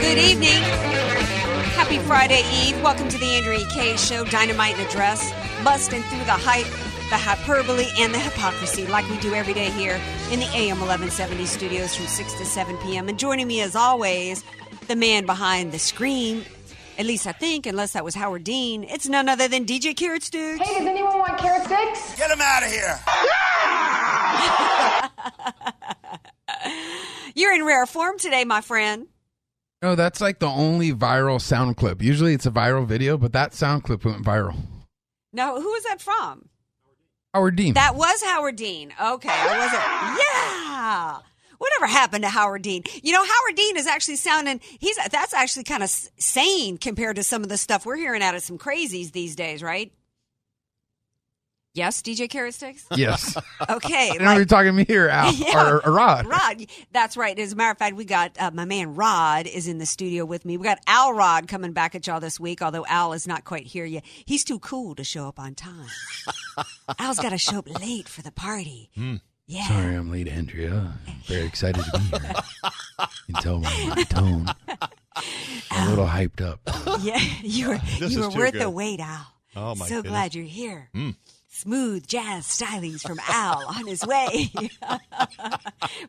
Good evening. Happy Friday Eve. Welcome to the Andrea Kaye Show, Dynamite in a Dress, busting through the hype, the hyperbole, and the hypocrisy like we do every day here in the AM 1170 studios from 6 to 7 p.m. And joining me as always, the man behind the screen, at least I think, unless that was Howard Dean, it's none other than DJ Carrots, dude. Hey, does anyone want carrot sticks? Get them out of here. Yeah! You're in rare form today, my friend. No, that's like the only viral sound clip. Usually it's a viral video, but that sound clip went viral. No, who was that from? Howard Dean. That was Howard Dean. Okay. Yeah. Whatever happened to Howard Dean? You know, Howard Dean is actually sounding, that's actually kind of sane compared to some of the stuff we're hearing out of some crazies these days, right? Yes, DJ Carrot Sticks? Yes. Okay. I know you're talking to me here, Al, yeah, or Rod. Rod, that's right. As a matter of fact, we got my man Rod is in the studio with me. We got Al Rod coming back at y'all this week, although Al is not quite here yet. He's too cool to show up on time. Al's got to show up late for the party. Mm. Yeah. Sorry I'm late, Andrea. I'm very excited to be here. You can tell by my tone. I'm a little hyped up. Yeah, you were worth the wait, Al. Oh, my goodness. So glad you're here. Mm. Smooth jazz stylings from Al on his way.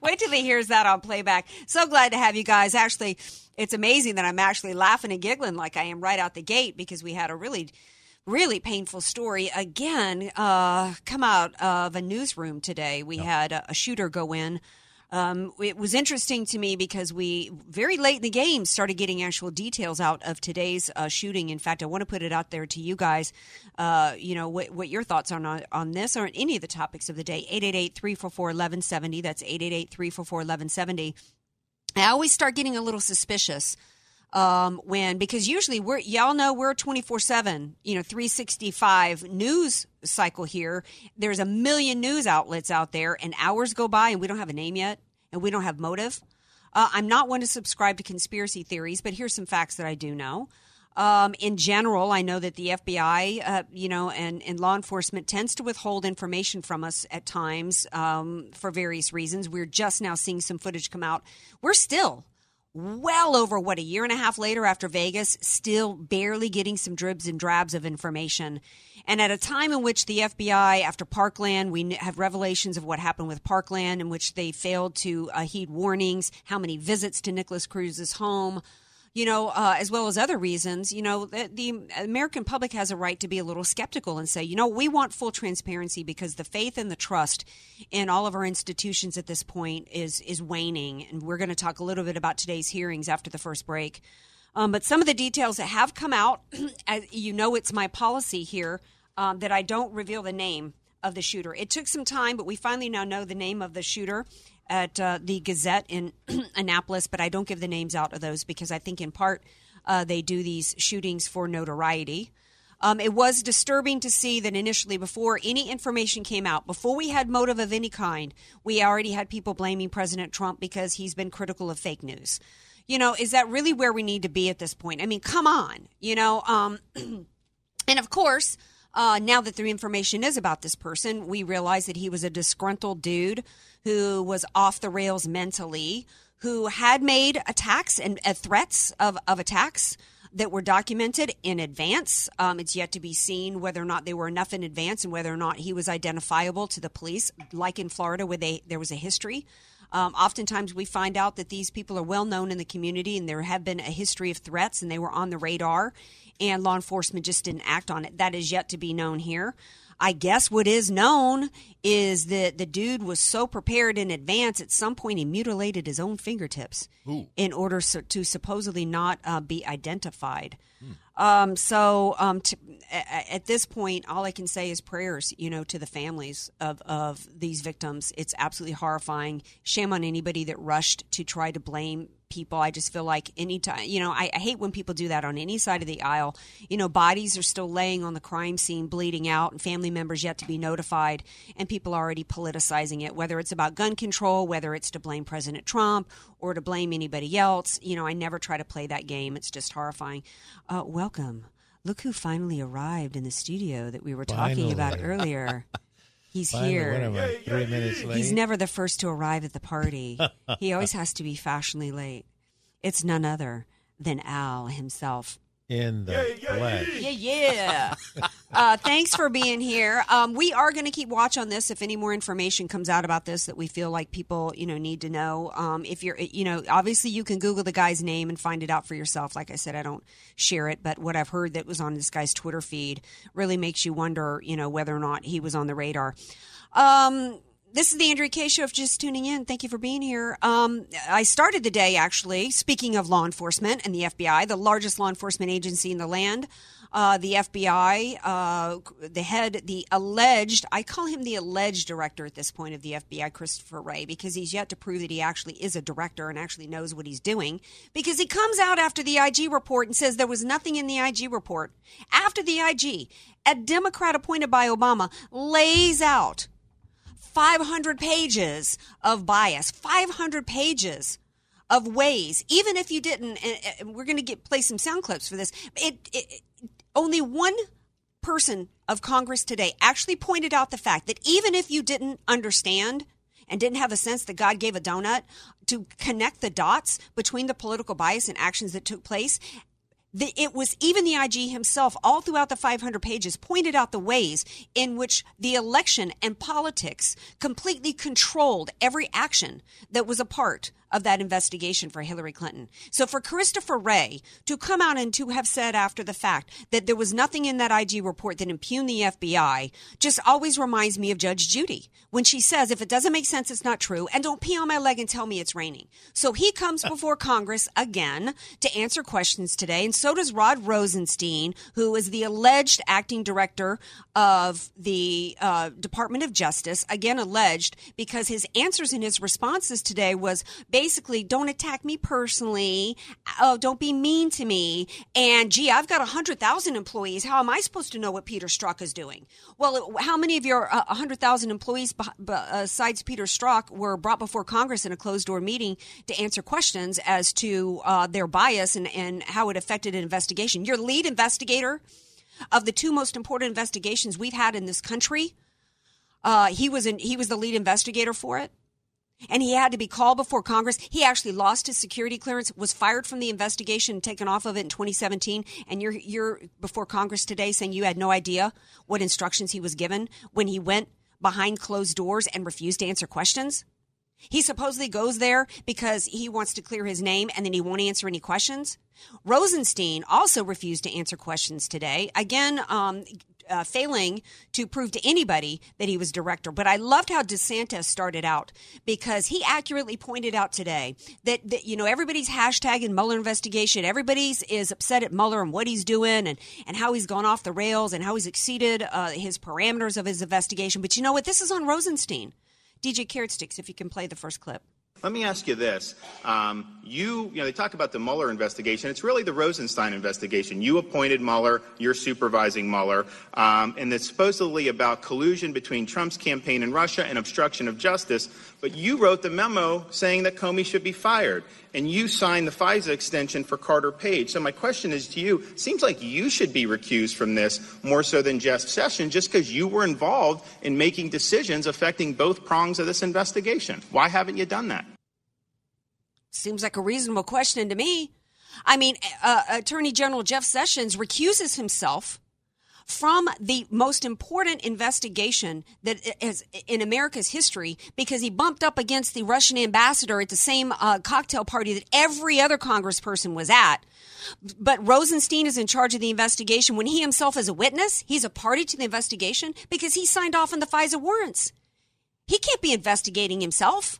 Wait till he hears that on playback. So glad to have you guys. Actually, it's amazing that I'm actually laughing and giggling like I am right out the gate because we had a really, really painful story again come out of a newsroom today. We had a shooter go in. It was interesting to me because we, very late in the game, started getting actual details out of today's shooting. In fact, I want to put it out there to you guys, you know, what your thoughts are on this or on any of the topics of the day. 888-344-1170. That's 888-344-1170. I always start getting a little suspicious because usually y'all know we're 24/7, you know, 365 news cycle here. There's a million news outlets out there and hours go by and we don't have a name yet and we don't have motive. I'm not one to subscribe to conspiracy theories, but here's some facts that I do know. In general, I know that the FBI, and law enforcement tends to withhold information from us at times for various reasons. We're just now seeing some footage come out. We're still well over, a year and a half later after Vegas, still barely getting some dribs and drabs of information. And at a time in which the FBI, after Parkland, we have revelations of what happened with Parkland, in which they failed to heed warnings, how many visits to Nicholas Cruz's home, as well as other reasons, the American public has a right to be a little skeptical and say, we want full transparency because the faith and the trust in all of our institutions at this point is waning. And we're going to talk a little bit about today's hearings after the first break. But some of the details that have come out, it's my policy here that I don't reveal the name of the shooter. It took some time, but we finally now know the name of the shooter at the Gazette in Annapolis, but I don't give the names out of those because I think in part they do these shootings for notoriety. It was disturbing to see that initially before any information came out, before we had motive of any kind, we already had people blaming President Trump because he's been critical of fake news. Is that really where we need to be at this point? I mean, come on, and of course, now that the information is about this person, we realize that he was a disgruntled dude who was off the rails mentally, who had made attacks and threats of attacks that were documented in advance. It's yet to be seen whether or not they were enough in advance and whether or not he was identifiable to the police, like in Florida where there was a history. Oftentimes we find out that these people are well known in the community and there have been a history of threats and they were on the radar and law enforcement just didn't act on it. That is yet to be known here. I guess what is known is that the dude was so prepared in advance, at some point he mutilated his own fingertips in order to supposedly not be identified. At this point, all I can say is prayers, to the families of these victims. It's absolutely horrifying. Shame on anybody that rushed to try to blame people. I just feel like anytime, I hate when people do that on any side of the aisle. Bodies are still laying on the crime scene, bleeding out, and family members yet to be notified, and people are already politicizing it, whether it's about gun control, whether it's to blame President Trump or to blame anybody else. I never try to play that game. It's just horrifying. Welcome. Look who finally arrived in the studio that we were talking about earlier. He's here. What am I, 3 minutes late? He's never the first to arrive at the party. He always has to be fashionably late. It's none other than Al himself. In the flesh. Yeah. Thanks for being here. We are going to keep watch on this. If any more information comes out about this that we feel like people, need to know. If you're, obviously you can Google the guy's name and find it out for yourself. Like I said, I don't share it, but what I've heard that was on this guy's Twitter feed really makes you wonder, whether or not he was on the radar. This is the Andrea Kaye Show. If you're just tuning in, thank you for being here. I started the day, actually, speaking of law enforcement and the FBI, the largest law enforcement agency in the land. The FBI, I call him the alleged director at this point of the FBI, Christopher Wray, because he's yet to prove that he actually is a director and actually knows what he's doing, because he comes out after the IG report and says there was nothing in the IG report. After the IG, a Democrat appointed by Obama lays out 500 pages of bias, 500 pages of ways, even if you didn't, and we're going to play some sound clips for this. Only one person of Congress today actually pointed out the fact that even if you didn't understand and didn't have a sense that God gave a donut to connect the dots between the political bias and actions that took place, it was even the IG himself, all throughout the 500 pages, pointed out the ways in which the election and politics completely controlled every action that was a part of that investigation for Hillary Clinton. So for Christopher Wray to come out and to have said after the fact that there was nothing in that IG report that impugned the FBI just always reminds me of Judge Judy when she says, if it doesn't make sense, it's not true, and don't pee on my leg and tell me it's raining. So he comes before Congress again to answer questions today, and so does Rod Rosenstein, who is the alleged acting director of the Department of Justice, again alleged because his answers and his responses today was basically, don't attack me personally. Oh, don't be mean to me. And gee, I've got 100,000 employees. How am I supposed to know what Peter Strzok is doing? Well, how many of your 100,000 employees besides Peter Strzok were brought before Congress in a closed-door meeting to answer questions as to their bias and how it affected an investigation? Your lead investigator of the two most important investigations we've had in this country, he was the lead investigator for it. And he had to be called before Congress. He actually lost his security clearance, was fired from the investigation, taken off of it in 2017. And you're before Congress today saying you had no idea what instructions he was given when he went behind closed doors and refused to answer questions. He supposedly goes there because he wants to clear his name and then he won't answer any questions. Rosenstein also refused to answer questions today. Again, failing to prove to anybody that he was director. But I loved how DeSantis started out because he accurately pointed out today that everybody's hashtagging Mueller investigation. Everybody's is upset at Mueller and what he's doing and how he's gone off the rails and how he's exceeded his parameters of his investigation. But you know what? This is on Rosenstein. DJ Carrots, if you can play the first clip. Let me ask you this. They talk about the Mueller investigation. It's really the Rosenstein investigation. You appointed Mueller. You're supervising Mueller. And it's supposedly about collusion between Trump's campaign in Russia and obstruction of justice. But you wrote the memo saying that Comey should be fired. And you signed the FISA extension for Carter Page. So my question is to you, it seems like you should be recused from this more so than Jeff Sessions, just because you were involved in making decisions affecting both prongs of this investigation. Why haven't you done that? Seems like a reasonable question to me. I mean, Attorney General Jeff Sessions recuses himself from the most important investigation that is in America's history because he bumped up against the Russian ambassador at the same cocktail party that every other congressperson was at. But Rosenstein is in charge of the investigation when he himself is a witness. He's a party to the investigation because he signed off on the FISA warrants. He can't be investigating himself.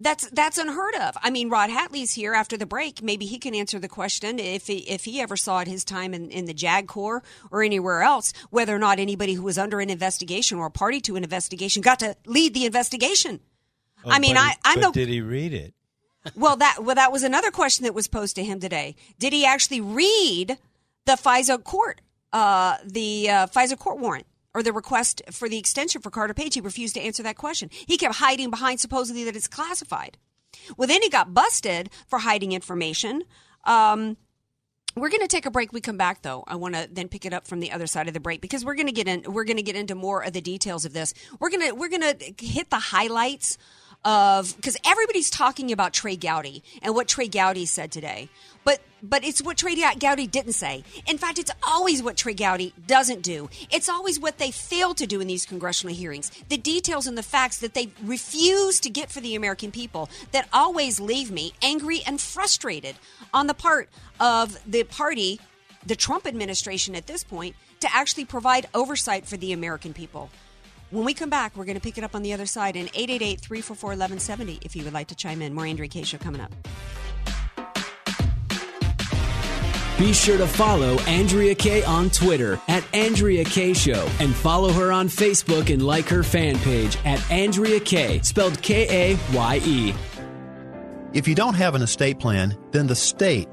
That's unheard of. I mean, Rod Hatley's here after the break. Maybe he can answer the question if he ever saw at his time in the JAG Corps or anywhere else, whether or not anybody who was under an investigation or a party to an investigation got to lead the investigation. Oh, I mean, did he read it? Well, that was another question that was posed to him today. Did he actually read the FISA court, FISA court warrant? Or the request for the extension for Carter Page, he refused to answer that question. He kept hiding behind supposedly that it's classified. Well, then he got busted for hiding information. We're going to take a break. We come back, though. I want to then pick it up from the other side of the break because we're going to get into more of the details of this. We're going to hit the highlights of because everybody's talking about Trey Gowdy and what Trey Gowdy said today. But it's what Trey Gowdy didn't say. In fact, it's always what Trey Gowdy doesn't do. It's always what they fail to do in these congressional hearings. The details and the facts that they refuse to get for the American people that always leave me angry and frustrated on the part of the party, the Trump administration at this point, to actually provide oversight for the American people. When we come back, we're going to pick it up on the other side in 888-344-1170 if you would like to chime in. More Andrea Kaye Show coming up. Be sure to follow Andrea Kaye on Twitter @AndreaKayeShow and follow her on Facebook and like her fan page @AndreaKaye, spelled Kaye. If you don't have an estate plan, then the state,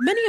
Many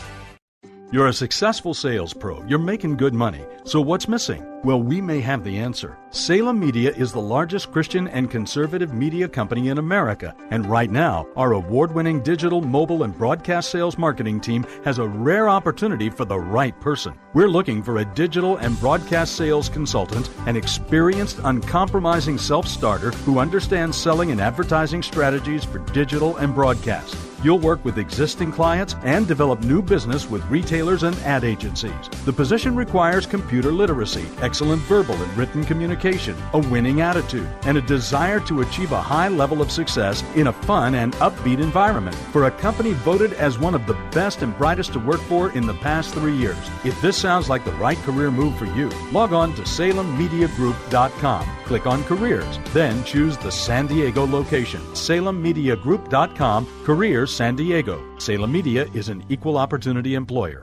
You're a successful sales pro. You're making good money. So what's missing? Well, we may have the answer. Salem Media is the largest Christian and conservative media company in America. And right now, our award-winning digital, mobile, and broadcast sales marketing team has a rare opportunity for the right person. We're looking for a digital and broadcast sales consultant, an experienced, uncompromising self-starter who understands selling and advertising strategies for digital and broadcast. You'll work with existing clients and develop new business with retailers and ad agencies. The position requires computer literacy, excellent verbal and written communication, a winning attitude, and a desire to achieve a high level of success in a fun and upbeat environment for a company voted as one of the best and brightest to work for in the past 3 years. If this sounds like the right career move for you, log on to SalemMediaGroup.com. Click on Careers, then choose the San Diego location, SalemMediaGroup.com, Careers San Diego. Salem Media is an equal opportunity employer.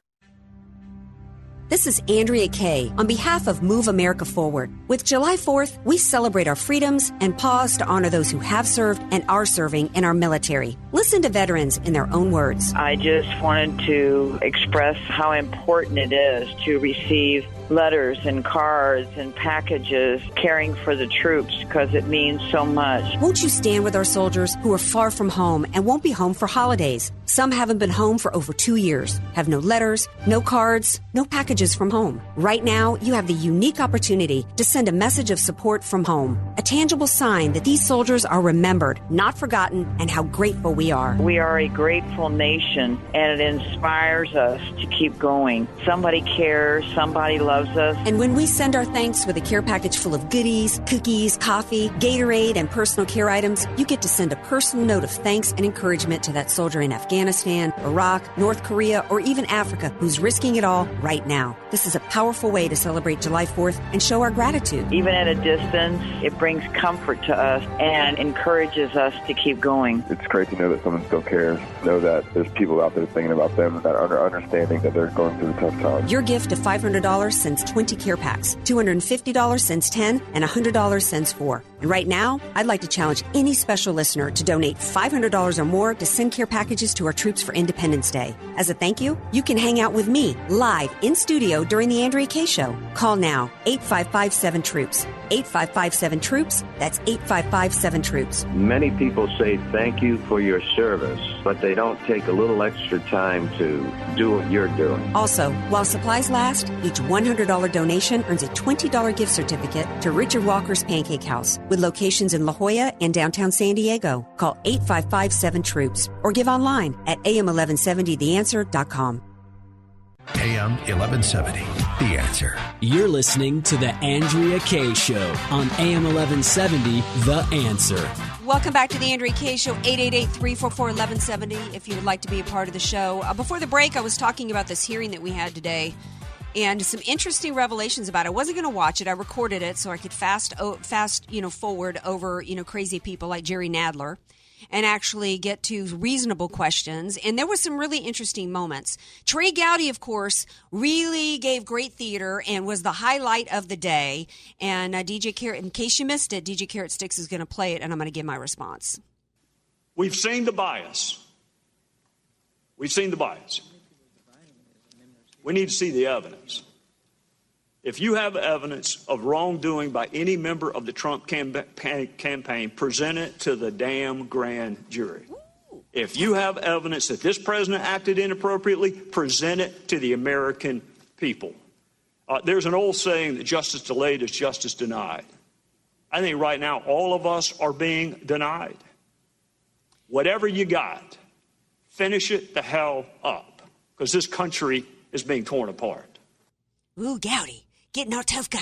This is Andrea Kaye on behalf of Move America Forward. With July 4th, we celebrate our freedoms and pause to honor those who have served and are serving in our military. Listen to veterans in their own words. I just wanted to express how important it is to receive letters and cards and packages caring for the troops because it means so much. Won't you stand with our soldiers who are far from home and won't be home for holidays? Some haven't been home for over 2 years, have no letters, no cards, no packages from home. Right now, you have the unique opportunity to send a message of support from home, a tangible sign that these soldiers are remembered, not forgotten, and how grateful we are. We are a grateful nation, and it inspires us to keep going. Somebody cares, somebody loves us. And when we send our thanks with a care package full of goodies, cookies, coffee, Gatorade, and personal care items, you get to send a personal note of thanks and encouragement to that soldier in Afghanistan, Iraq, North Korea, or even Africa who's risking it all right now. This is a powerful way to celebrate July 4th and show our gratitude. Even at a distance, it brings comfort to us and encourages us to keep going. It's great to know that someone still cares, know that there's people out there thinking about them, that are understanding that they're going through a tough time. Your gift of $500 sends 20 care packs, $250 sends 10, and $100 sends 4. And right now, I'd like to challenge any special listener to donate $500 or more to send care packages to our troops for Independence Day. As a thank you, you can hang out with me live in studio during the Andrea Kaye Show. Call now, 8557-TROOPS. 8557-TROOPS. That's 8557-TROOPS. Many people say thank you for your service, but they don't take a little extra time to do what you're doing. Also, while supplies last, each $100 donation earns a $20 gift certificate to Richard Walker's Pancake House, with locations in La Jolla and downtown San Diego. Call 8557-TROOPS or give online at am1170theanswer.com. AM 1170, The Answer. You're listening to The Andrea Kaye Show on AM 1170, The Answer. Welcome back to The Andrea Kaye Show, 888-344-1170, if you would like to be a part of the show. Before the break, I was talking about this hearing that we had today and some interesting revelations about it. I wasn't going to watch it. I recorded it so I could fast forward over, crazy people like Jerry Nadler and actually get to reasonable questions. And there were some really interesting moments. Trey Gowdy, of course, really gave great theater and was the highlight of the day. And DJ Carrot, in case you missed it, DJ Carrot Sticks is going to play it, and I'm going to give my response. We've seen the bias. We need to see the evidence. If you have evidence of wrongdoing by any member of the Trump campaign, present it to the damn grand jury. If you have evidence that this president acted inappropriately, present it to the American people. There's an old saying that justice delayed is justice denied. I think right now all of us are being denied. Whatever you got, finish it the hell up, because this country is being torn apart. Ooh, Gowdy. Getting all tough guy,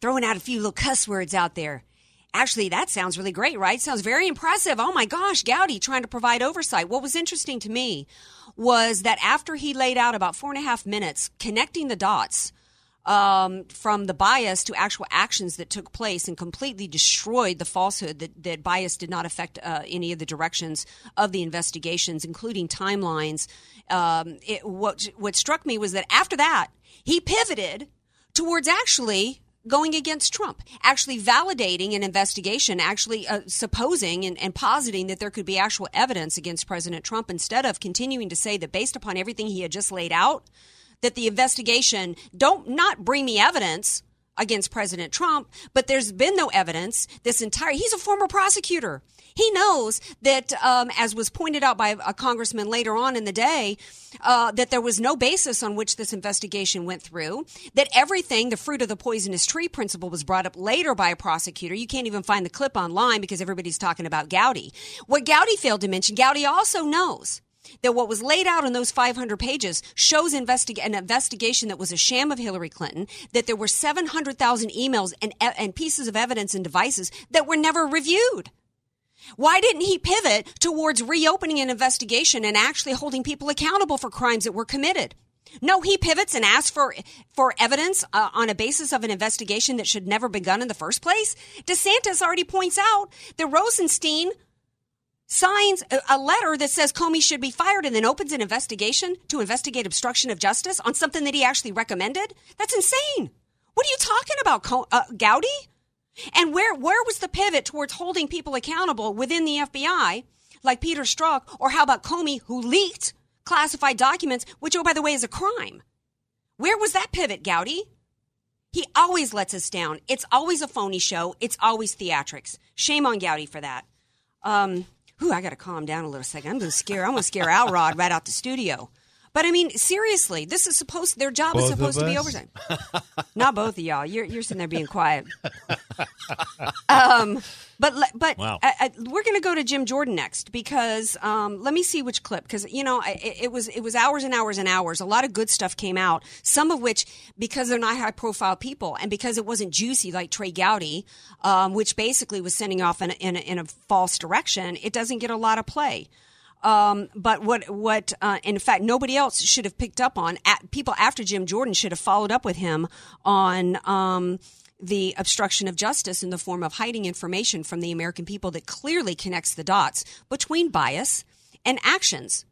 throwing out a few little cuss words out there. Actually, that sounds really great, right? Sounds very impressive. Oh, my gosh, Gowdy trying to provide oversight. What was interesting to me was that after he laid out about 4.5 minutes connecting the dots from the bias to actual actions that took place and completely destroyed the falsehood that bias did not affect any of the directions of the investigations, including timelines, what struck me was that after that, he pivoted towards actually going against Trump, actually validating an investigation, actually supposing and positing that there could be actual evidence against President Trump, instead of continuing to say that based upon everything he had just laid out, that the investigation not bring me evidence against President Trump, but there's been no evidence this entire. He's a former prosecutor. He knows that, as was pointed out by a congressman later on in the day, that there was no basis on which this investigation went through, that everything, the fruit of the poisonous tree principle, was brought up later by a prosecutor. You can't even find the clip online because everybody's talking about Gowdy. What Gowdy failed to mention, Gowdy also knows that what was laid out in those 500 pages shows an investigation that was a sham of Hillary Clinton, that there were 700,000 emails and pieces of evidence and devices that were never reviewed. Why didn't he pivot towards reopening an investigation and actually holding people accountable for crimes that were committed? No, he pivots and asks for evidence on a basis of an investigation that should never begun in the first place. DeSantis already points out that Rosenstein signs a letter that says Comey should be fired and then opens an investigation to investigate obstruction of justice on something that he actually recommended. That's insane. What are you talking about, Gowdy? And where was the pivot towards holding people accountable within the FBI, like Peter Strzok, or how about Comey, who leaked classified documents, which, oh, by the way, is a crime? Where was that pivot, Gowdy? He always lets us down. It's always a phony show. It's always theatrics. Shame on Gowdy for that. I got to calm down a little second. I'm going to scare Al Rod right out the studio. But I mean, seriously, this is supposed. Their job both is supposed to be overtime. Not both of y'all. You're sitting there being quiet. But wow. We're going to go to Jim Jordan next because let me see which clip, because you know it was hours and hours and hours. A lot of good stuff came out. Some of which because they're not high profile people and because it wasn't juicy like Trey Gowdy, which basically was sending off in a false direction. It doesn't get a lot of play. But what in fact, nobody else should have picked up on. People after Jim Jordan should have followed up with him on the obstruction of justice in the form of hiding information from the American people that clearly connects the dots between bias and actions.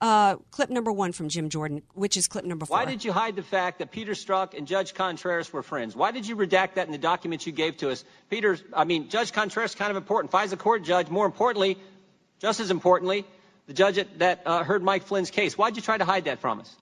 Clip number 1 from Jim Jordan, which is clip number 4. Why did you hide the fact that Peter Strzok and Judge Contreras were friends? Why did you redact that in the documents you gave to us? Judge Contreras, kind of important. FISA court judge, more importantly, just as importantly, the judge that heard Mike Flynn's case. Why'd you try to hide that from us?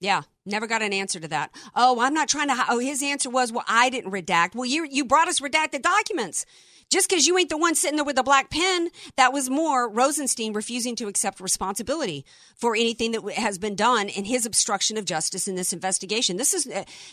Yeah, never got an answer to that. Oh, I'm not trying to hide. Oh, his answer was, well, I didn't redact. Well, you brought us redacted documents. Just because you ain't the one sitting there with a black pen, that was more Rosenstein refusing to accept responsibility for anything that has been done in his obstruction of justice in this investigation. This is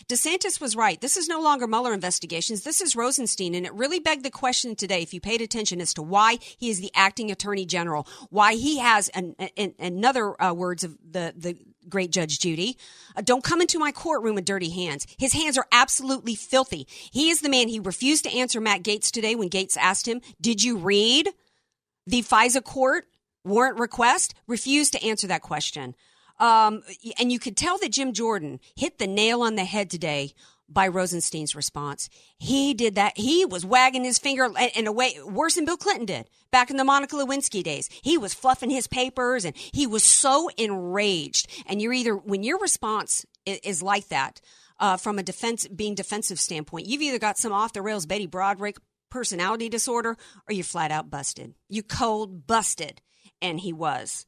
DeSantis was right. This is no longer Mueller investigations. This is Rosenstein. And it really begged the question today, if you paid attention, as to why he is the acting attorney general, why he has, in other words of the great Judge Judy, don't come into my courtroom with dirty hands. His hands are absolutely filthy. He is the man. He refused to answer Matt Gaetz today when Gaetz asked him, did you read the FISA court warrant request? Refused to answer that question. And you could tell that Jim Jordan hit the nail on the head today by Rosenstein's response. He did that. He was wagging his finger in a way worse than Bill Clinton did back in the Monica Lewinsky days. He was fluffing his papers and he was so enraged. And when your response is like that, from a defensive standpoint, you've either got some off the rails Betty Broderick personality disorder or you're flat out busted. You cold busted. And he was.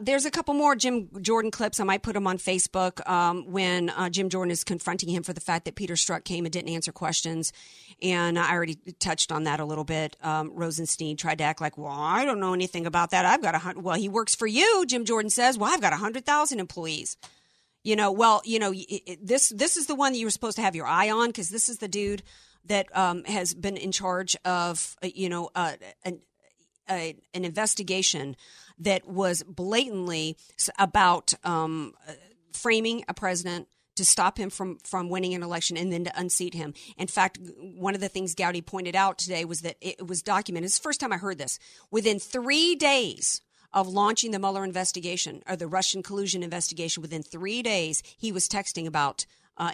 There's a couple more Jim Jordan clips. I might put them on Facebook when Jim Jordan is confronting him for the fact that Peter Strzok came and didn't answer questions. And I already touched on that a little bit. Rosenstein tried to act like, well, I don't know anything about that. Well, he works for you, Jim Jordan says. Well, I've got 100,000 employees. This is the one that you were supposed to have your eye on, because this is the dude that has been in charge of, an investigation that was blatantly about framing a president to stop him from winning an election and then to unseat him. In fact, one of the things Gowdy pointed out today was that it was documented. It's the first time I heard this. Within 3 days of launching the Mueller investigation or the Russian collusion investigation, within 3 days, he was texting about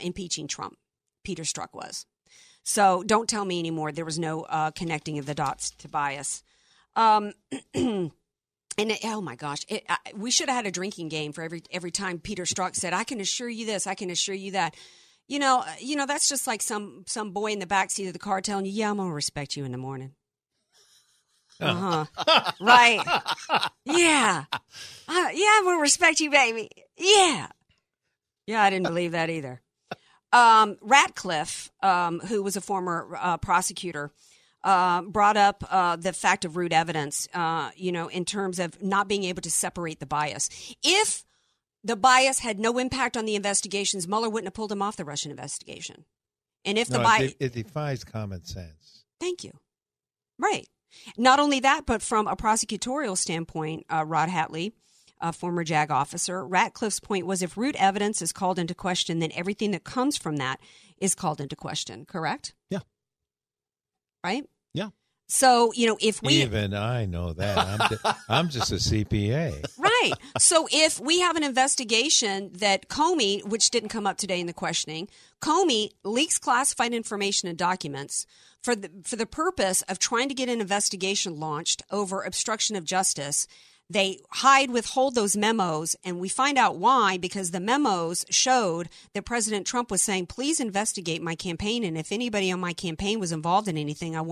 impeaching Trump. Peter Strzok was. So don't tell me anymore. There was no connecting of the dots to bias. And oh my gosh, we should have had a drinking game for every time Peter Strzok said, I can assure you this, I can assure you that. You know that's just like some boy in the backseat of the car telling you, yeah, I'm going to respect you in the morning. Uh-huh. Right. Yeah. Yeah, I'm going to respect you, baby. Yeah. Yeah, I didn't believe that either. Ratcliffe, who was a former prosecutor, brought up the fact of root evidence, in terms of not being able to separate the bias. If the bias had no impact on the investigations, Mueller wouldn't have pulled him off the Russian investigation. And if it defies common sense. Thank you. Right. Not only that, but from a prosecutorial standpoint, Rod Hatley, a former JAG officer, Ratcliffe's point was, if root evidence is called into question, then everything that comes from that is called into question. Correct? Yeah. Right? Yeah. So, if we... Even I know that. I'm just a CPA. Right. So if we have an investigation that Comey, which didn't come up today in the questioning, Comey leaks classified information and documents for the purpose of trying to get an investigation launched over obstruction of justice. They withhold those memos, and we find out why, because the memos showed that President Trump was saying, please investigate my campaign, and if anybody on my campaign was involved in anything, I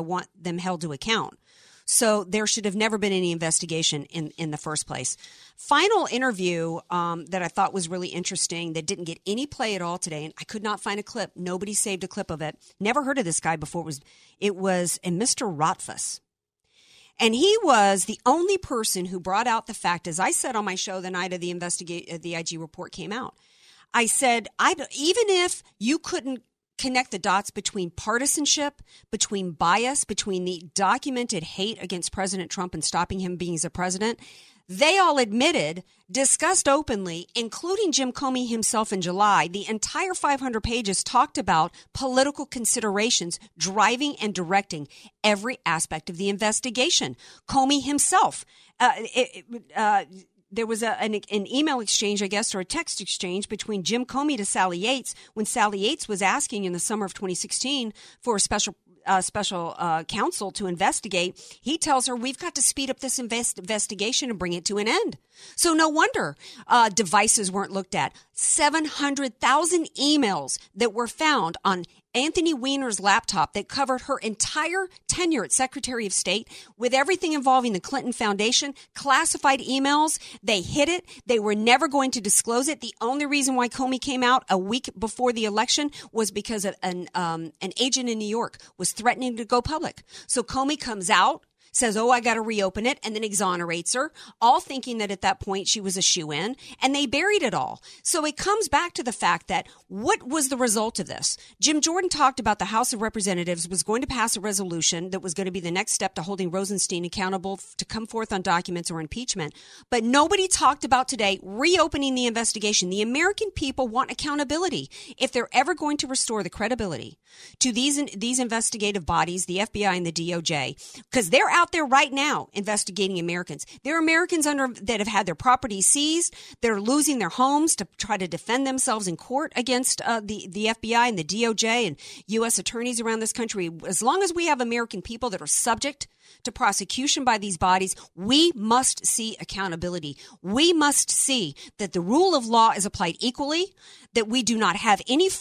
want them held to account. So there should have never been any investigation in the first place. Final interview that I thought was really interesting that didn't get any play at all today, and I could not find a clip. Nobody saved a clip of it. Never heard of this guy before. It was a Mr. Rothfuss. And he was the only person who brought out the fact, as I said on my show the night of the IG report came out. I said, even if you couldn't connect the dots between partisanship, between bias, between the documented hate against President Trump and stopping him being as a president, they all admitted, discussed openly, including Jim Comey himself in July, the entire 500 pages talked about political considerations driving and directing every aspect of the investigation. Comey himself, there was an email exchange, I guess, or a text exchange between Jim Comey to Sally Yates when Sally Yates was asking in the summer of 2016 for a special counsel to investigate. He tells her, we've got to speed up this investigation and bring it to an end. So no wonder devices weren't looked at. 700,000 emails that were found on Anthony Weiner's laptop that covered her entire tenure at Secretary of State with everything involving the Clinton Foundation, classified emails. They hid it. They were never going to disclose it. The only reason why Comey came out a week before the election was because an agent in New York was threatening to go public. So Comey comes out, says, I got to reopen it, and then exonerates her, all thinking that at that point she was a shoo-in, and they buried it all. So it comes back to the fact that what was the result of this? Jim Jordan talked about the House of Representatives was going to pass a resolution that was going to be the next step to holding Rosenstein accountable to come forth on documents or impeachment. But nobody talked about today reopening the investigation. The American people want accountability. If they're ever going to restore the credibility to these investigative bodies, the FBI and the DOJ, because they're out there right now investigating Americans. There are Americans that have had their property seized. They're losing their homes to try to defend themselves in court against the FBI and the DOJ and U.S. attorneys around this country. As long as we have American people that are subject to prosecution by these bodies, we must see accountability. We must see that the rule of law is applied equally, that we do not have any of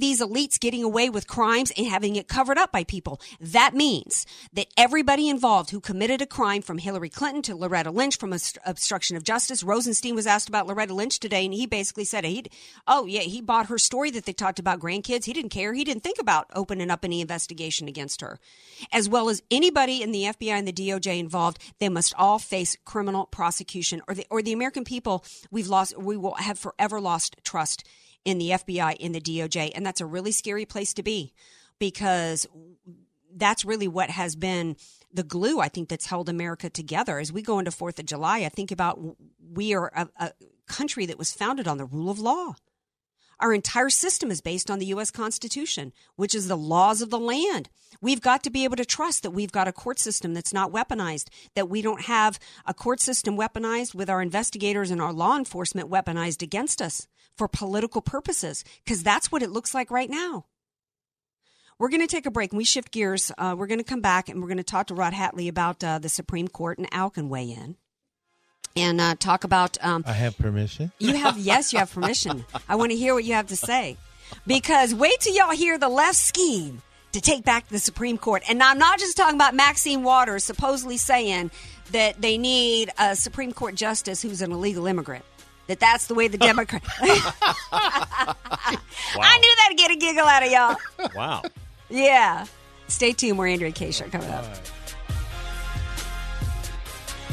these elites getting away with crimes and having it covered up by people. That means that everybody involved who committed a crime, from Hillary Clinton to Loretta Lynch, from obstruction of justice. Rosenstein was asked about Loretta Lynch today, and he basically said, he bought her story that they talked about grandkids. He didn't care. He didn't think about opening up any investigation against her. As well as anybody in the FBI and the DOJ involved, they must all face criminal prosecution, or the American people we will have forever lost trust in the FBI, in the DOJ. And that's a really scary place to be, because that's really what has been the glue, I think, that's held America together. As we go into 4th of July, I think about we are a country that was founded on the rule of law. Our entire system is based on the U.S. Constitution, which is the laws of the land. We've got to be able to trust that we've got a court system that's not weaponized, that we don't have a court system weaponized with our investigators and our law enforcement weaponized against us for political purposes, because that's what it looks like right now. We're going to take a break, and we shift gears. We're going to come back, and we're going to talk to Rod Hatley about the Supreme Court, and Al can weigh in. And talk about... I have permission. You have permission. I want to hear what you have to say. Because wait till y'all hear the left scheme to take back the Supreme Court. And I'm not just talking about Maxine Waters supposedly saying that they need a Supreme Court justice who's an illegal immigrant. That's the way the Democrats... Wow. I knew that'd get a giggle out of y'all. Wow. Yeah. Stay tuned. We're Andrea Kaye Show coming up.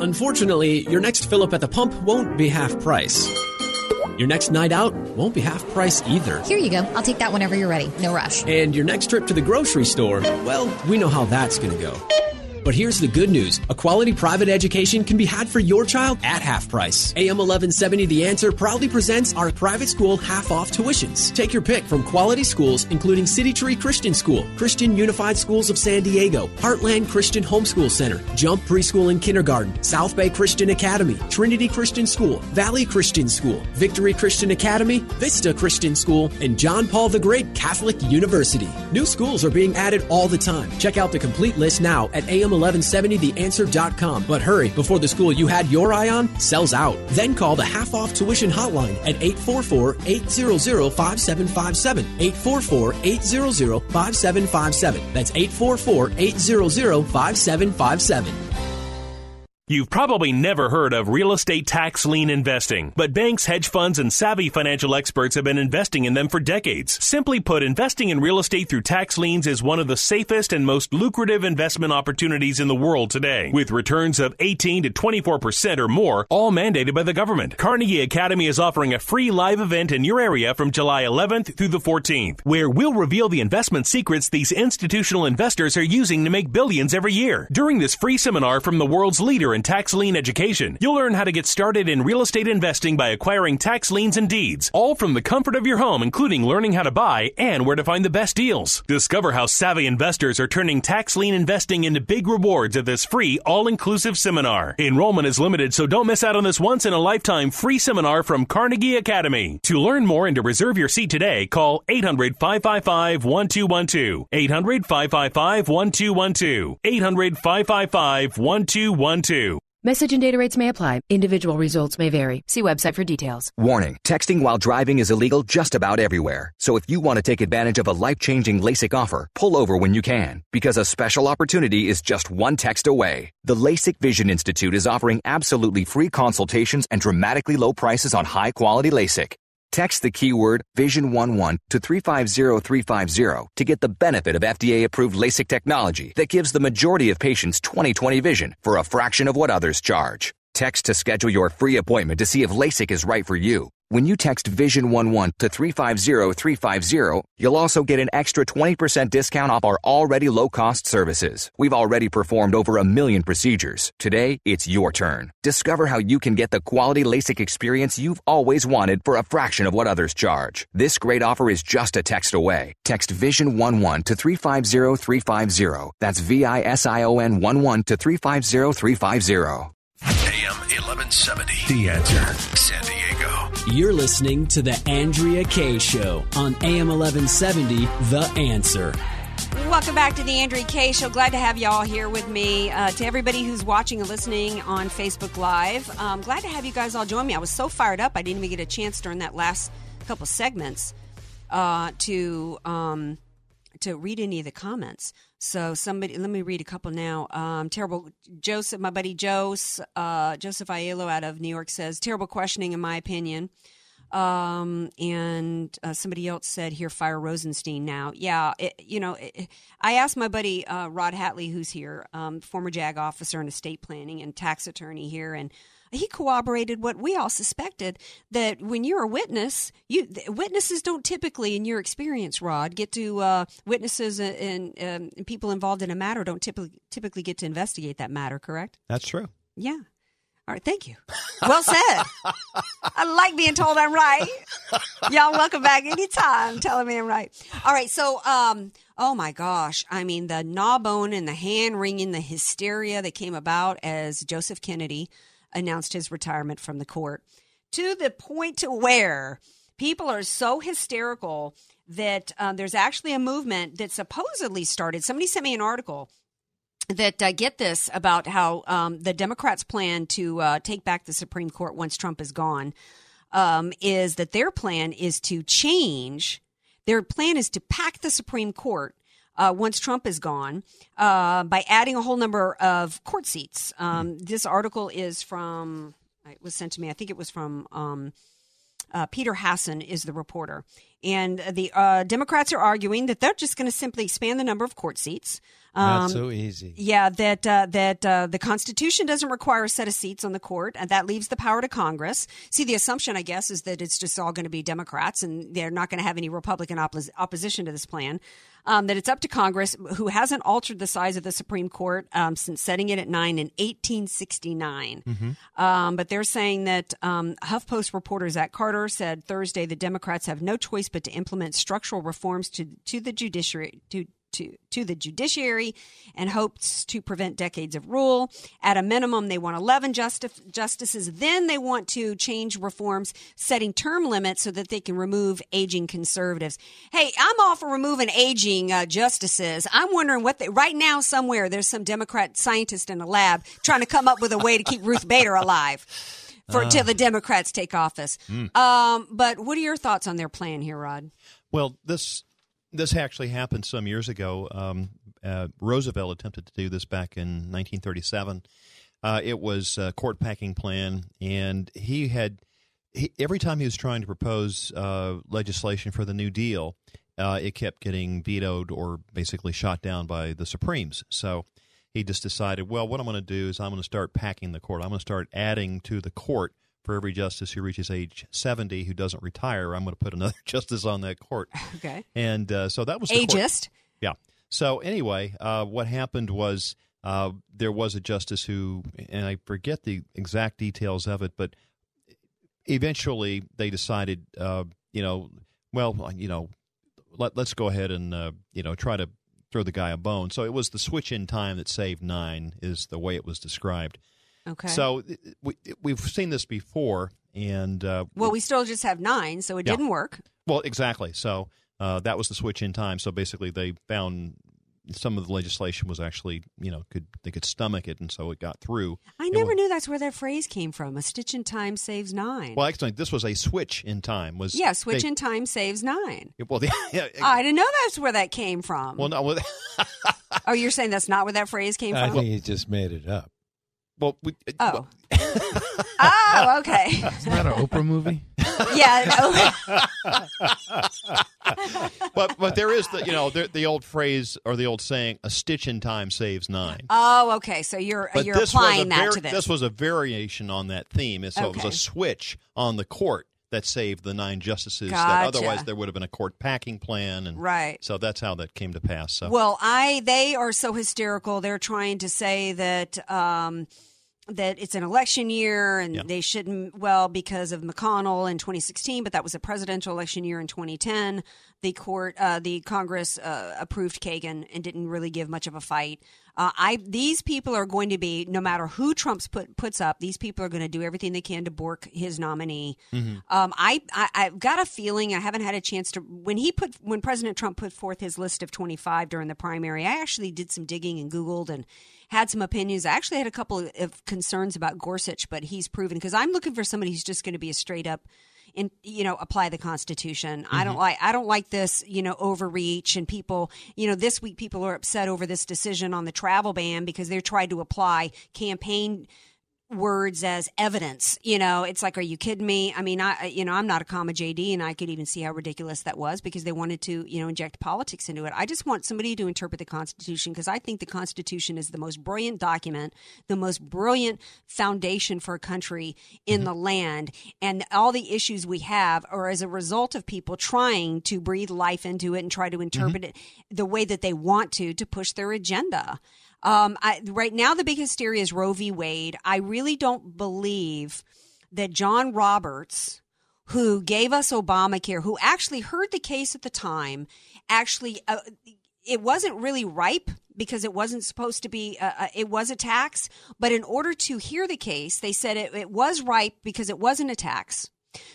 Unfortunately, your next fill-up at the pump won't be half price. Your next night out won't be half price either. Here you go. I'll take that whenever you're ready. No rush. And your next trip to the grocery store, well, we know how that's going to go. But here's the good news. A quality private education can be had for your child at half price. AM 1170 The Answer proudly presents our private school half-off tuitions. Take your pick from quality schools, including City Tree Christian School, Christian Unified Schools of San Diego, Heartland Christian Homeschool Center, Jump Preschool and Kindergarten, South Bay Christian Academy, Trinity Christian School, Valley Christian School, Victory Christian Academy, Vista Christian School, and John Paul the Great Catholic University. New schools are being added all the time. Check out the complete list now at AM 1170theanswer.com. But hurry, before the school you had your eye on sells out. Then call the half-off tuition hotline at 844-800-5757. 844-800-5757. That's 844-800-5757. You've probably never heard of real estate tax lien investing, but banks, hedge funds, and savvy financial experts have been investing in them for decades. Simply put, investing in real estate through tax liens is one of the safest and most lucrative investment opportunities in the world today, with returns of 18 to 24% or more, all mandated by the government. Carnegie Academy is offering a free live event in your area from July 11th through the 14th, where we'll reveal the investment secrets these institutional investors are using to make billions every year. During this free seminar from the world's leader in tax lien education, you'll learn how to get started in real estate investing by acquiring tax liens and deeds, all from the comfort of your home, including learning how to buy and where to find the best deals. Discover how savvy investors are turning tax lien investing into big rewards at this free, all-inclusive seminar. Enrollment is limited, so don't miss out on this once-in-a-lifetime free seminar from Carnegie Academy. To learn more and to reserve your seat today, call 800-555-1212. 800-555-1212. 800-555-1212. Message and data rates may apply. Individual results may vary. See website for details. Warning. Texting while driving is illegal just about everywhere. So if you want to take advantage of a life-changing LASIK offer, pull over when you can, because a special opportunity is just one text away. The LASIK Vision Institute is offering absolutely free consultations and dramatically low prices on high-quality LASIK. Text the keyword VISION11 to 350350 to get the benefit of FDA-approved LASIK technology that gives the majority of patients 20/20 vision for a fraction of what others charge. Text to schedule your free appointment to see if LASIK is right for you. When you text VISION11 to 350350, you'll also get an extra 20% discount off our already low-cost services. We've already performed over 1 million procedures. Today, it's your turn. Discover how you can get the quality LASIK experience you've always wanted for a fraction of what others charge. This great offer is just a text away. Text VISION11 to 350350. That's VISION11 to 350350. AM 1170. The Answer. San Diego. You're listening to The Andrea Kaye Show on AM 1170. The Answer. Welcome back to The Andrea Kaye Show. Glad to have you all here with me. To everybody who's watching and listening on Facebook Live, glad to have you guys all join me. I was so fired up, I didn't even get a chance during that last couple segments to read any of the comments. So let me read a couple now. Terrible Joseph, my buddy Joseph Aiello out of New York says, terrible questioning in my opinion. And somebody else said here, fire Rosenstein now. Yeah, I asked my buddy Rod Hatley, who's here, former JAG officer and estate planning and tax attorney here, and he corroborated what we all suspected, that when you're a witness, witnesses don't typically, in your experience, Rod, get to witnesses and people involved in a matter don't typically get to investigate that matter, correct? That's true. Yeah. All right. Thank you. Well said. I like being told I'm right. Y'all welcome back anytime telling me I'm right. All right. So, oh my gosh. I mean, the gnawbone and the hand wringing, the hysteria that came about as Joseph Kennedy announced his retirement from the court, to the point to where people are so hysterical that there's actually a movement that supposedly started. Somebody sent me an article that get this about how the Democrats plan to take back the Supreme Court once Trump is gone, is that their plan is to change. Their plan is to pack the Supreme Court once Trump is gone by adding a whole number of court seats. This article is from, it was sent to me, I think it was from Peter Hassan is the reporter. And the Democrats are arguing that they're just going to simply expand the number of court seats. Not so easy. Yeah, that the Constitution doesn't require a set of seats on the court, and that leaves the power to Congress. See, the assumption, I guess, is that it's just all going to be Democrats, and they're not going to have any Republican opposition to this plan, that it's up to Congress, who hasn't altered the size of the Supreme Court since setting it at 9 in 1869. Mm-hmm. But they're saying that HuffPost reporter Zach Carter said Thursday the Democrats have no choice but to implement structural reforms to the judiciary to the judiciary, and hopes to prevent decades of rule. At a minimum, they want 11 justices. Then they want to change reforms, setting term limits so that they can remove aging conservatives. Hey, I'm all for removing aging justices. I'm wondering what they – right now somewhere there's some Democrat scientist in a lab trying to come up with a way to keep Ruth Bader alive. Till the Democrats take office. Mm. But what are your thoughts on their plan here, Rod? Well, this actually happened some years ago. Roosevelt attempted to do this back in 1937. It was a court packing plan, and he every time he was trying to propose legislation for the New Deal, it kept getting vetoed or basically shot down by the Supremes. So he just decided, well, what I'm going to do is I'm going to start packing the court. I'm going to start adding to the court for every justice who reaches age 70 who doesn't retire. I'm going to put another justice on that court. Okay. And so that was the ageist. Court. Yeah. So anyway, what happened was there was a justice who, and I forget the exact details of it, but eventually they decided, let's go ahead and, try to throw the guy a bone. So it was the switch in time that saved 9 is the way it was described. Okay. So we've seen this before. And we still just have 9, so it didn't work. Well, exactly. So that was the switch in time. So basically they found some of the legislation was actually, they could stomach it, and so it got through. I never knew that's where that phrase came from. A stitch in time saves 9. Well, actually, this was a switch in time. Switch in time saves 9. Well, I didn't know that's where that came from. Well, no. Well, oh, you're saying that's not where that phrase came from? I think he just made it up. Well, oh, okay. Is that an Oprah movie? Yeah. But there is the old phrase or the old saying, a stitch in time saves 9. Oh, okay. So you're applying that to this. This was a variation on that theme. And so It was a switch on the court that saved the 9 justices. Gotcha. That otherwise there would have been a court packing plan. And right. So that's how that came to pass. So. Well, they are so hysterical. They're trying to say that that it's an election year and they shouldn't, because of McConnell in 2016, but that was a presidential election year in 2010. The court, the Congress approved Kagan and didn't really give much of a fight. These people are going to be, no matter who Trump puts up, these people are going to do everything they can to bork his nominee. Mm-hmm. I've got a feeling, I haven't had a chance to, when President Trump put forth his list of 25 during the primary, I actually did some digging and Googled and had some opinions. I actually had a couple of concerns about Gorsuch, but he's proven, because I'm looking for somebody who's just going to be a straight up, and apply the Constitution. Mm-hmm. I don't like this, overreach, and people, this week people are upset over this decision on the travel ban because they're trying to apply campaign words as evidence. It's like, are you kidding me? I mean, I'm not a comma JD, and I could even see how ridiculous that was because they wanted to, inject politics into it. I just want somebody to interpret the Constitution, because I think the Constitution is the most brilliant document, the most brilliant foundation for a country in the land. And all the issues we have are as a result of people trying to breathe life into it and try to interpret it the way that they want to push their agenda. Right now, the big hysteria is Roe v. Wade. I really don't believe that John Roberts, who gave us Obamacare, who actually heard the case at the time, it wasn't really ripe because it wasn't supposed to be it was a tax. But in order to hear the case, they said it was ripe because it wasn't a tax.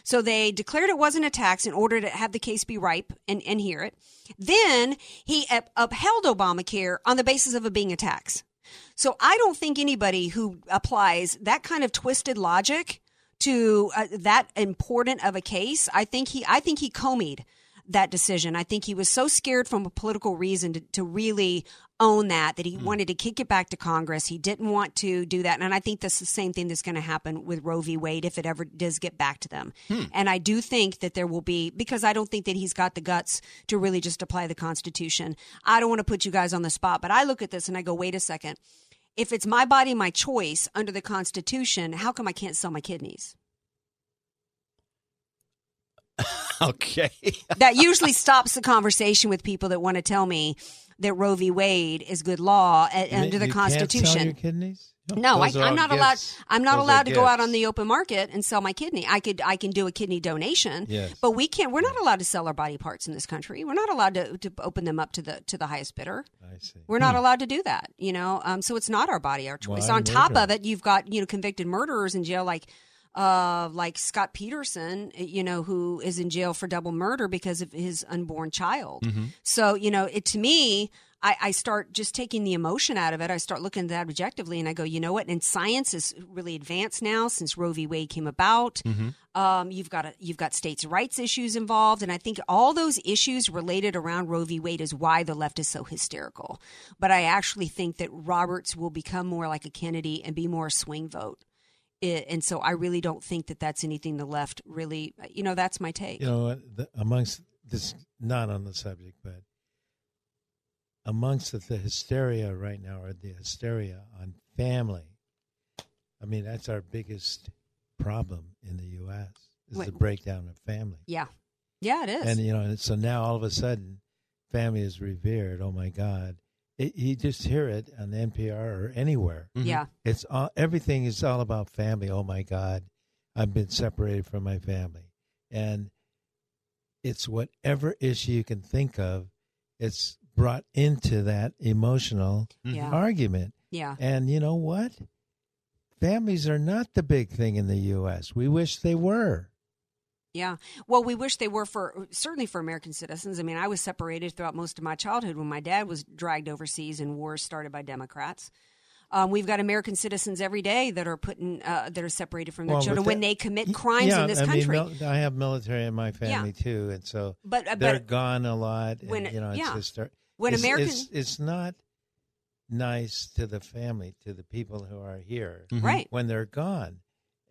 So they declared it wasn't a tax in order to have the case be ripe and hear it. Then he upheld Obamacare on the basis of it being a tax. So I don't think anybody who applies that kind of twisted logic to that important of a case, I think he Comey'd that decision. I think he was so scared from a political reason to really own that he wanted to kick it back to Congress. He didn't want to do that. And I think that's the same thing that's going to happen with Roe v. Wade if it ever does get back to them. And I do think that there will be, because I don't think that he's got the guts to really just apply the Constitution. I don't want to put you guys on the spot, but I look at this and I go, wait a second. If it's my body, my choice under the Constitution, how come I can't sell my kidneys? Okay. That usually stops the conversation with people that want to tell me that Roe v. Wade is good law under the Constitution. Can't sell your kidneys? No, I'm not allowed. I'm not allowed to go out on the open market and sell my kidney. I can do a kidney donation, yes. But we can't. We're not allowed to sell our body parts in this country. We're not allowed to open them up to the highest bidder. I see. We're not allowed to do that. You know, so it's not our body, our choice. Why on top of it, you've got convicted murderers in jail, like Scott Peterson, who is in jail for double murder because of his unborn child. Mm-hmm. So to me. I start just taking the emotion out of it. I start looking at that objectively, and I go, you know what? And science is really advanced now since Roe v. Wade came about. Mm-hmm. You've got states' rights issues involved, and I think all those issues related around Roe v. Wade is why the left is so hysterical. But I actually think that Roberts will become more like a Kennedy and be more a swing vote. And so I really don't think that that's anything the left really – that's my take. Amongst this – not on the subject, but – amongst the hysteria right now, or the hysteria on family, I mean, that's our biggest problem in the U.S. is the breakdown of family. Yeah. Yeah, it is. And, so now all of a sudden, family is revered. Oh, my God. You just hear it on NPR or anywhere. Mm-hmm. Yeah. Everything is all about family. Oh, my God. I've been separated from my family. And it's whatever issue you can think of, it's brought into that emotional argument. Yeah. And you know what? Families are not the big thing in the U.S. We wish they were. Yeah. Well, we wish they were certainly for American citizens. I mean, I was separated throughout most of my childhood when my dad was dragged overseas and wars started by Democrats. We've got American citizens every day that are that are separated from their children when they commit crimes in this country. I have military in my family too, and so they're gone a lot. And, it's not nice to the family, to the people who are here, right? When they're gone.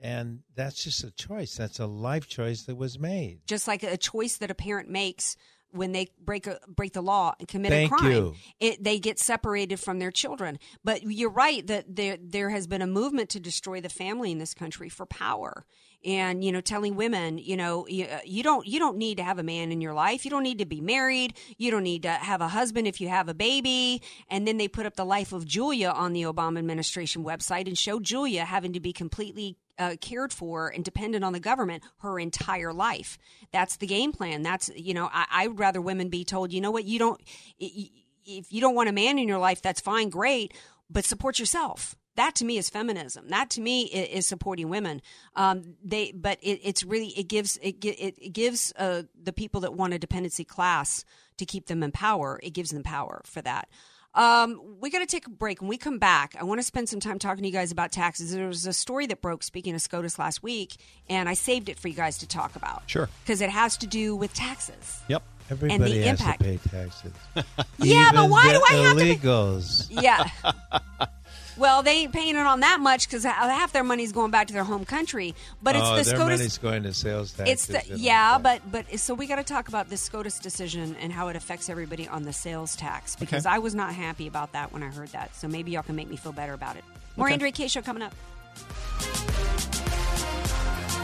And that's just a choice. That's a life choice that was made. Just like a choice that a parent makes when they break the law and commit a crime, they get separated from their children. But you're right that there has been a movement to destroy the family in this country for power. And, telling women, you don't need to have a man in your life. You don't need to be married. You don't need to have a husband if you have a baby. And then they put up the life of Julia on the Obama administration website and show Julia having to be completely cared for and dependent on the government her entire life. That's the game plan. That's, I'd rather women be told, you know what, if you don't want a man in your life, that's fine, great, but support yourself. That to me is feminism. That to me is supporting women. It gives the people that want a dependency class to keep them in power. It gives them power for that. We got to take a break. When we come back, I want to spend some time talking to you guys about taxes. There was a story that broke, speaking of SCOTUS, last week, and I saved it for you guys to talk about. Sure. Because it has to do with taxes. Yep. Everybody has to pay taxes. Yeah, but why do I have to? Illegals. Yeah. Well, they ain't paying it on that much because half their money's going back to their home country. But it's the SCOTUS. Money's going to sales taxes. So we got to talk about the SCOTUS decision and how it affects everybody on the sales tax, because I was not happy about that when I heard that. So maybe y'all can make me feel better about it. More Andrea Kaye Show coming up.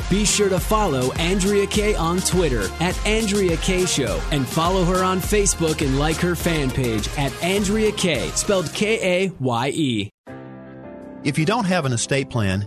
Be sure to follow Andrea Kaye on Twitter @AndreaKayeShow and follow her on Facebook and like her fan page @AndreaKaye, spelled Kaye. If you don't have an estate plan,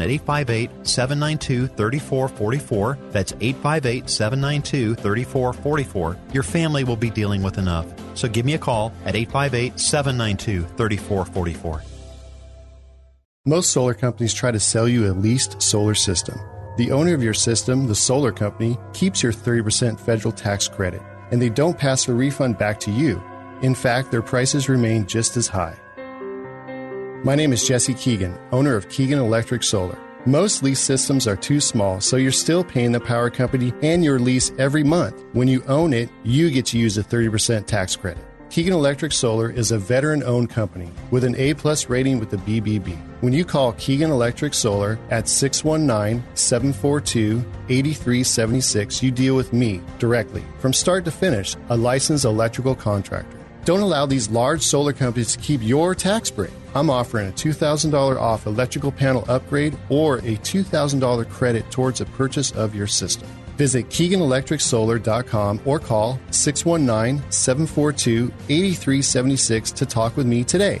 at 858-792-3444. That's 858-792-3444. Your family will be dealing with enough. So give me a call at 858-792-3444. Most solar companies try to sell you a leased solar system. The owner of your system, the solar company, keeps your 30% federal tax credit, and they don't pass a refund back to you. In fact, their prices remain just as high. My name is Jesse Keegan, owner of Keegan Electric Solar. Most lease systems are too small, so you're still paying the power company and your lease every month. When you own it, you get to use a 30% tax credit. Keegan Electric Solar is a veteran-owned company with an A-plus rating with the BBB. When you call Keegan Electric Solar at 619-742-8376, you deal with me directly, from start to finish, a licensed electrical contractor. Don't allow these large solar companies to keep your tax break. I'm offering a $2,000 off electrical panel upgrade or a $2,000 credit towards the purchase of your system. Visit KeeganElectricSolar.com or call 619-742-8376 to talk with me today.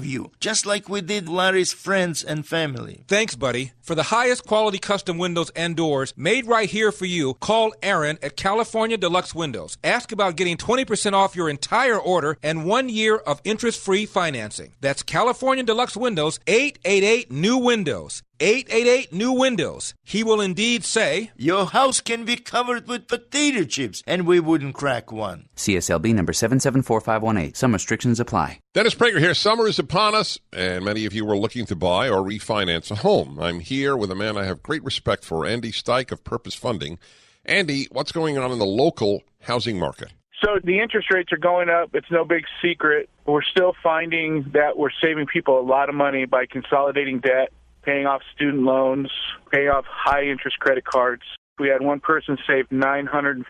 you, just like we did Larry's friends and family. Thanks, buddy. For the highest quality custom windows and doors made right here for you, call Aaron at California Deluxe Windows. Ask about getting 20% off your entire order and 1 year of interest-free financing. That's California Deluxe Windows, 888-NEW-WINDOWS. 888-NEW-WINDOWS. He will indeed say, your house can be covered with potato chips, and we wouldn't crack one. CSLB number 774518. Some restrictions apply. Dennis Prager here. Summer is upon us, and many of you are looking to buy or refinance a home. I'm here with a man I have great respect for, Andy Steich of Purpose Funding. Andy, what's going on in the local housing market? So the interest rates are going up. It's no big secret. We're still finding that we're saving people a lot of money by consolidating debt, paying off student loans, paying off high-interest credit cards. We had one person saved $950,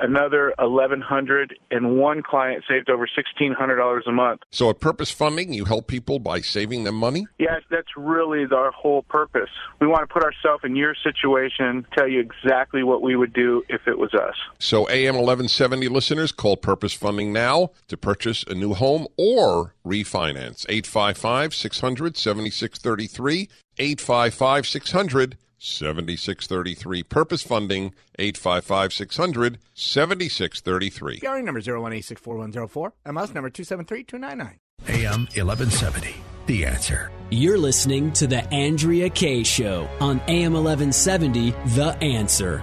another $1,100, and one client saved over $1,600 a month. So at Purpose Funding, you help people by saving them money? Yes, that's really our whole purpose. We want to put ourselves in your situation, tell you exactly what we would do if it was us. So AM 1170 listeners, call Purpose Funding now to purchase a new home or refinance. 855-600-7633, 855-600-7633. 7633. Purpose Funding, 855-600-7633. PRN number 018-64104. MS number 273-299. AM 1170. The Answer. You're listening to The Andrea Kaye Show on AM 1170. The Answer.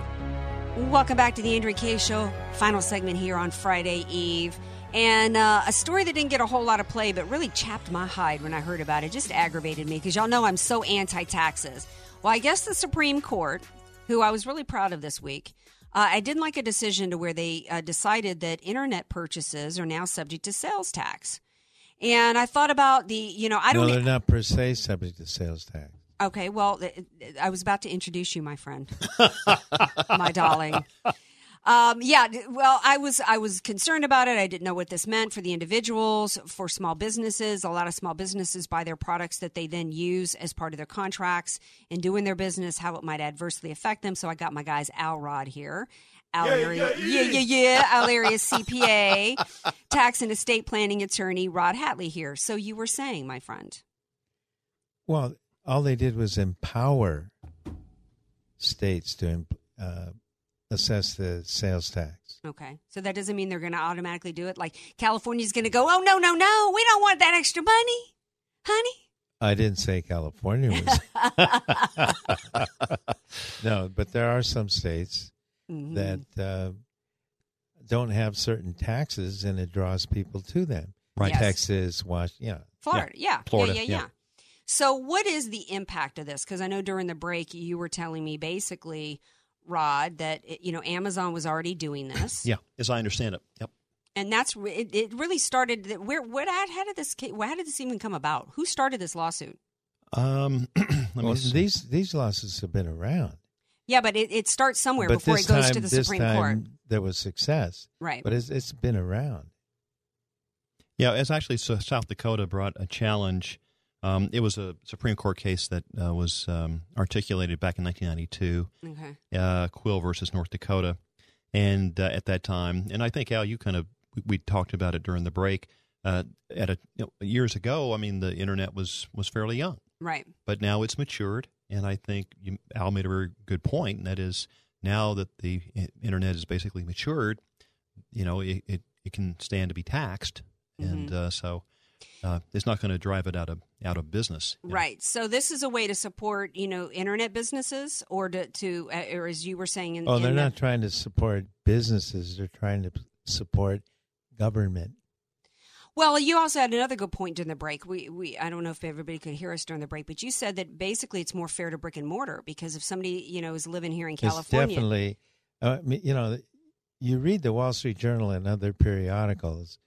Welcome back to The Andrea Kaye Show. Final segment here on Friday Eve. And a story that didn't get a whole lot of play, but really chapped my hide when I heard about it. Just aggravated me because y'all know I'm so anti-taxes. Well, I guess the Supreme Court, who I was really proud of this week, I didn't like a decision to where they decided that internet purchases are now subject to sales tax. And I thought about the, you know, I don't know. No, they're not per se subject to sales tax. Okay, well, I was about to introduce you, my friend, my darling. Yeah, well, I was concerned about it. I didn't know what this meant for the individuals, for small businesses. A lot of small businesses buy their products that they then use as part of their contracts and doing their business, how it might adversely affect them. So I got my guys, Al Rod here. Al Arias CPA, tax and estate planning attorney, Rod Hatley here. So you were saying, my friend. Well, all they did was empower states to assess the sales tax. Okay. So that doesn't mean they're going to automatically do it? Like California's going to go, oh, no, we don't want that extra money, honey. I didn't say California was. No, but there are some states mm-hmm. that don't have certain taxes, and it draws people to them. Right. Yes. Texas, Washington. Yeah. Florida. Yeah. Florida. Yeah. So what is the impact of this? Because I know during the break you were telling me basically, Rod, that Amazon was already doing this. Yeah, as I understand it. Yep. And that's it. It really started. How did this even come about? Who started this lawsuit? These lawsuits have been around. Yeah, but it starts somewhere before it goes to the Supreme Court. There was success, right? But it's been around. Yeah, it's actually South Dakota brought a challenge. It was a Supreme Court case that was articulated back in 1992, Quill versus North Dakota. And at that time, and I think, Al, you we talked about it during the break, years ago, I mean, the Internet was fairly young. Right. But now it's matured, and I think Al made a very good point, and that is now that the Internet is basically matured, it can stand to be taxed, mm-hmm. and so... it's not going to drive it out of business, right? So this is a way to support, internet businesses, or or as you were saying, they're not trying to support businesses; they're trying to support government. Well, you also had another good point during the break. I don't know if everybody could hear us during the break, but you said that basically it's more fair to brick and mortar because if somebody is living here in California, it's definitely, you read the Wall Street Journal and other periodicals.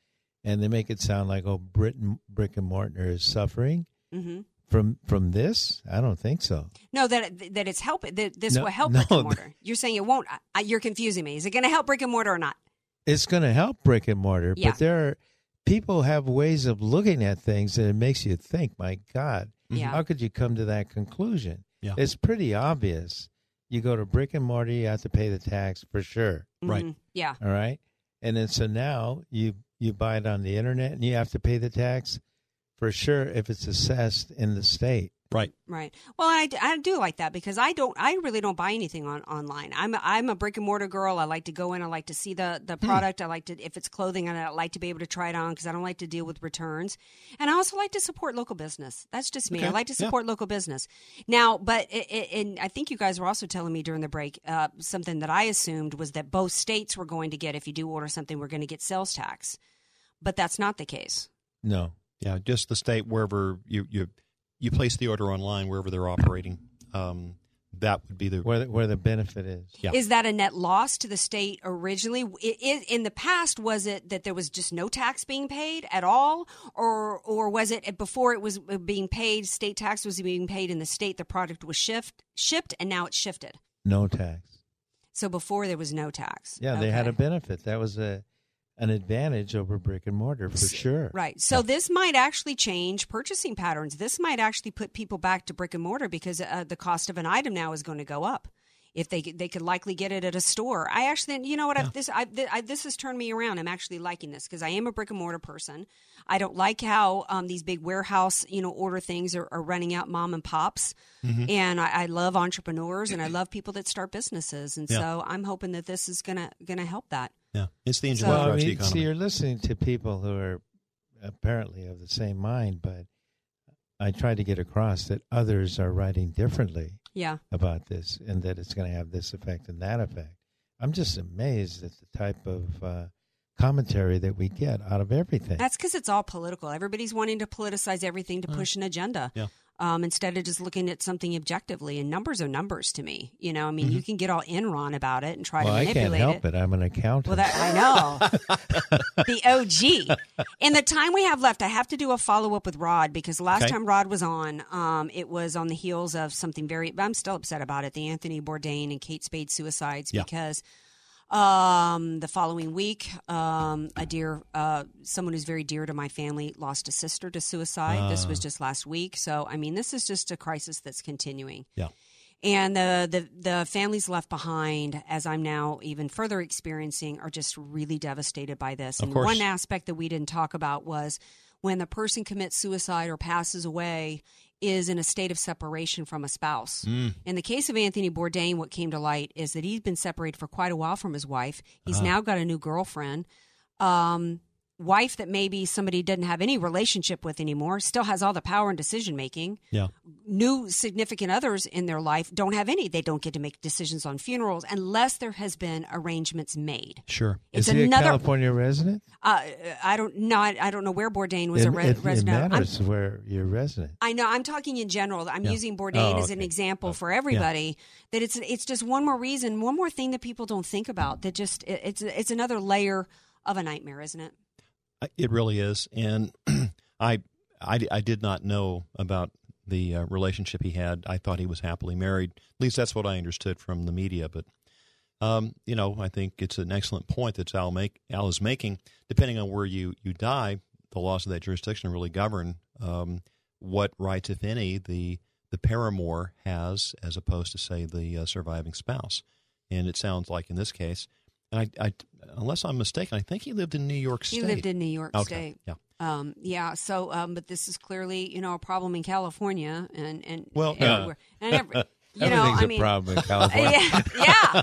And they make it sound like, brick and mortar is suffering mm-hmm. from this. I don't think so. No, that it's helping. This will help brick and mortar. You're saying it won't. You're confusing me. Is it going to help brick and mortar or not? It's going to help brick and mortar, yeah. But people have ways of looking at things that it makes you think. My God, yeah. How could you come to that conclusion? Yeah. It's pretty obvious. You go to brick and mortar, you have to pay the tax for sure, mm-hmm. right? Yeah. All right, and then so now you. You buy it on the Internet, and you have to pay the tax for sure if it's assessed in the state. Right. Right. Well, I do like that because I really don't buy anything online. I'm a brick-and-mortar girl. I like to go in. I like to see the product. I like to, if it's clothing, I like to be able to try it on because I don't like to deal with returns. And I also like to support local business. That's just me. Okay. I like to support local business. Now, but and I think you guys were also telling me during the break something that I assumed was that both states were going to get, if you do order something, we're going to get sales tax. But that's not the case. No. Yeah, just the state wherever you place the order online wherever they're operating. That would be where the benefit is. Yeah. Is that a net loss to the state originally? In the past, was it that there was just no tax being paid at all, or was it before it was being paid? State tax was being paid in the state. The product was shipped, and now it's shifted. No tax. So before there was no tax. Yeah, they had a benefit. That was an advantage over brick and mortar for sure. Right. So this might actually change purchasing patterns. This might actually put people back to brick and mortar because the cost of an item now is going to go up. If they could likely get it at a store. I actually, you know what? Yeah. This has turned me around. I'm actually liking this because I am a brick and mortar person. I don't like how these big warehouse, order things are running out mom and pops. Mm-hmm. And I love entrepreneurs and I love people that start businesses. And so I'm hoping that this is gonna help that. Yeah, it's the engine that drives the economy. See, you're listening to people who are apparently of the same mind, but I try to get across that others are writing differently about this and that it's going to have this effect and that effect. I'm just amazed at the type of commentary that we get out of everything. That's because it's all political. Everybody's wanting to politicize everything to push an agenda. Yeah. Instead of just looking at something objectively, and numbers are numbers to me. Mm-hmm. You can get all Enron about it and try to manipulate it. I can't help it. I'm an accountant. Well, I know. The OG. In the time we have left, I have to do a follow-up with Rod, because last time Rod was on, it was on the heels of something very – I'm still upset about it, the Anthony Bourdain and Kate Spade suicides because – the following week, someone who's very dear to my family lost a sister to suicide. This was just last week. So, this is just a crisis that's continuing. Yeah. And the families left behind, as I'm now even further experiencing, are just really devastated by this. And one aspect that we didn't talk about was when the person commits suicide or passes away is in a state of separation from a spouse. Mm. In the case of Anthony Bourdain, what came to light is that he's been separated for quite a while from his wife. He's now got a new girlfriend. wife that maybe somebody didn't have any relationship with anymore still has all the power and decision making. Yeah. New significant others in their life don't have any. They don't get to make decisions on funerals unless there has been arrangements made. Sure. It's Is he another, a California resident? I don't know where Bourdain was a resident. It matters where you're a resident. I know. I'm talking in general. I'm using Bourdain as an example for everybody. Yeah. That it's just one more reason, one more thing that people don't think about. That just it's another layer of a nightmare, isn't it? It really is, and I did not know about the relationship he had. I thought he was happily married. At least that's what I understood from the media. But, I think it's an excellent point that Al is making. Depending on where you die, the laws of that jurisdiction really govern what rights, if any, the paramour has as opposed to, say, the surviving spouse. And it sounds like in this case— and I, unless I'm mistaken, I think he lived in New York State. He lived in New York State. Yeah. But this is clearly, a problem in California and everywhere. And everything's a problem in California. Yeah.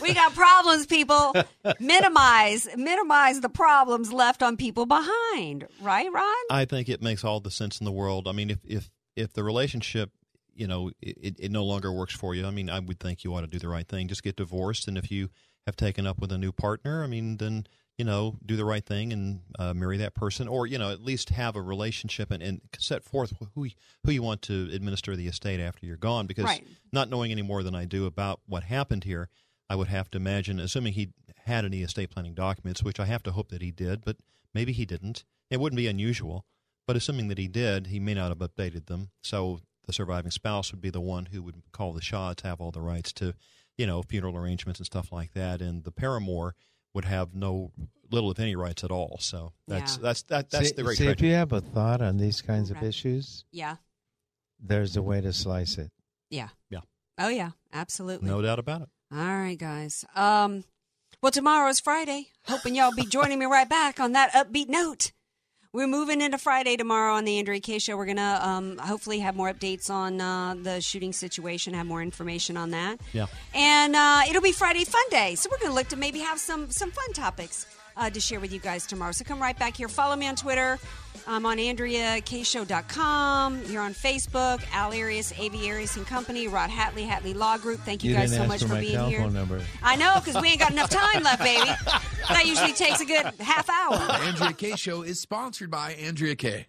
We got problems, people. Minimize the problems left on people behind. Right, Ron? I think it makes all the sense in the world. I mean, if the relationship, it no longer works for you, I mean, I would think you ought to do the right thing. Just get divorced, and if you have taken up with a new partner, I mean, then, do the right thing and marry that person, or, at least have a relationship and set forth who you want to administer the estate after you're gone, because not knowing any more than I do about what happened here, I would have to imagine, assuming he had any estate planning documents, which I have to hope that he did, but maybe he didn't. It wouldn't be unusual, but assuming that he did, he may not have updated them, so the surviving spouse would be the one who would call the shots, have all the rights to, funeral arrangements and stuff like that, and the paramour would have little if any rights at all. So that's the great tragedy. If you have a thought on these kinds of issues, there's a way to slice it. Yeah. Yeah. Oh yeah, absolutely. No doubt about it. All right, guys. Well, tomorrow is Friday. Hoping y'all be joining me right back on that upbeat note. We're moving into Friday tomorrow on the Andrea Kaye Show. We're going to hopefully have more updates on the shooting situation, have more information on that. Yeah. And it'll be Friday Fun Day, so we're going to look to maybe have some fun topics to share with you guys tomorrow. So come right back here. Follow me on Twitter. I'm on AndreaKayeShow.com. You're on Facebook. Al Arias, A.V. Arias and Company. Rod Hatley, Hatley Law Group. Thank you guys so much for being here. Number. I know, because we ain't got enough time left, baby. That usually takes a good half hour. The Andrea Kaye Show is sponsored by Andrea Kaye.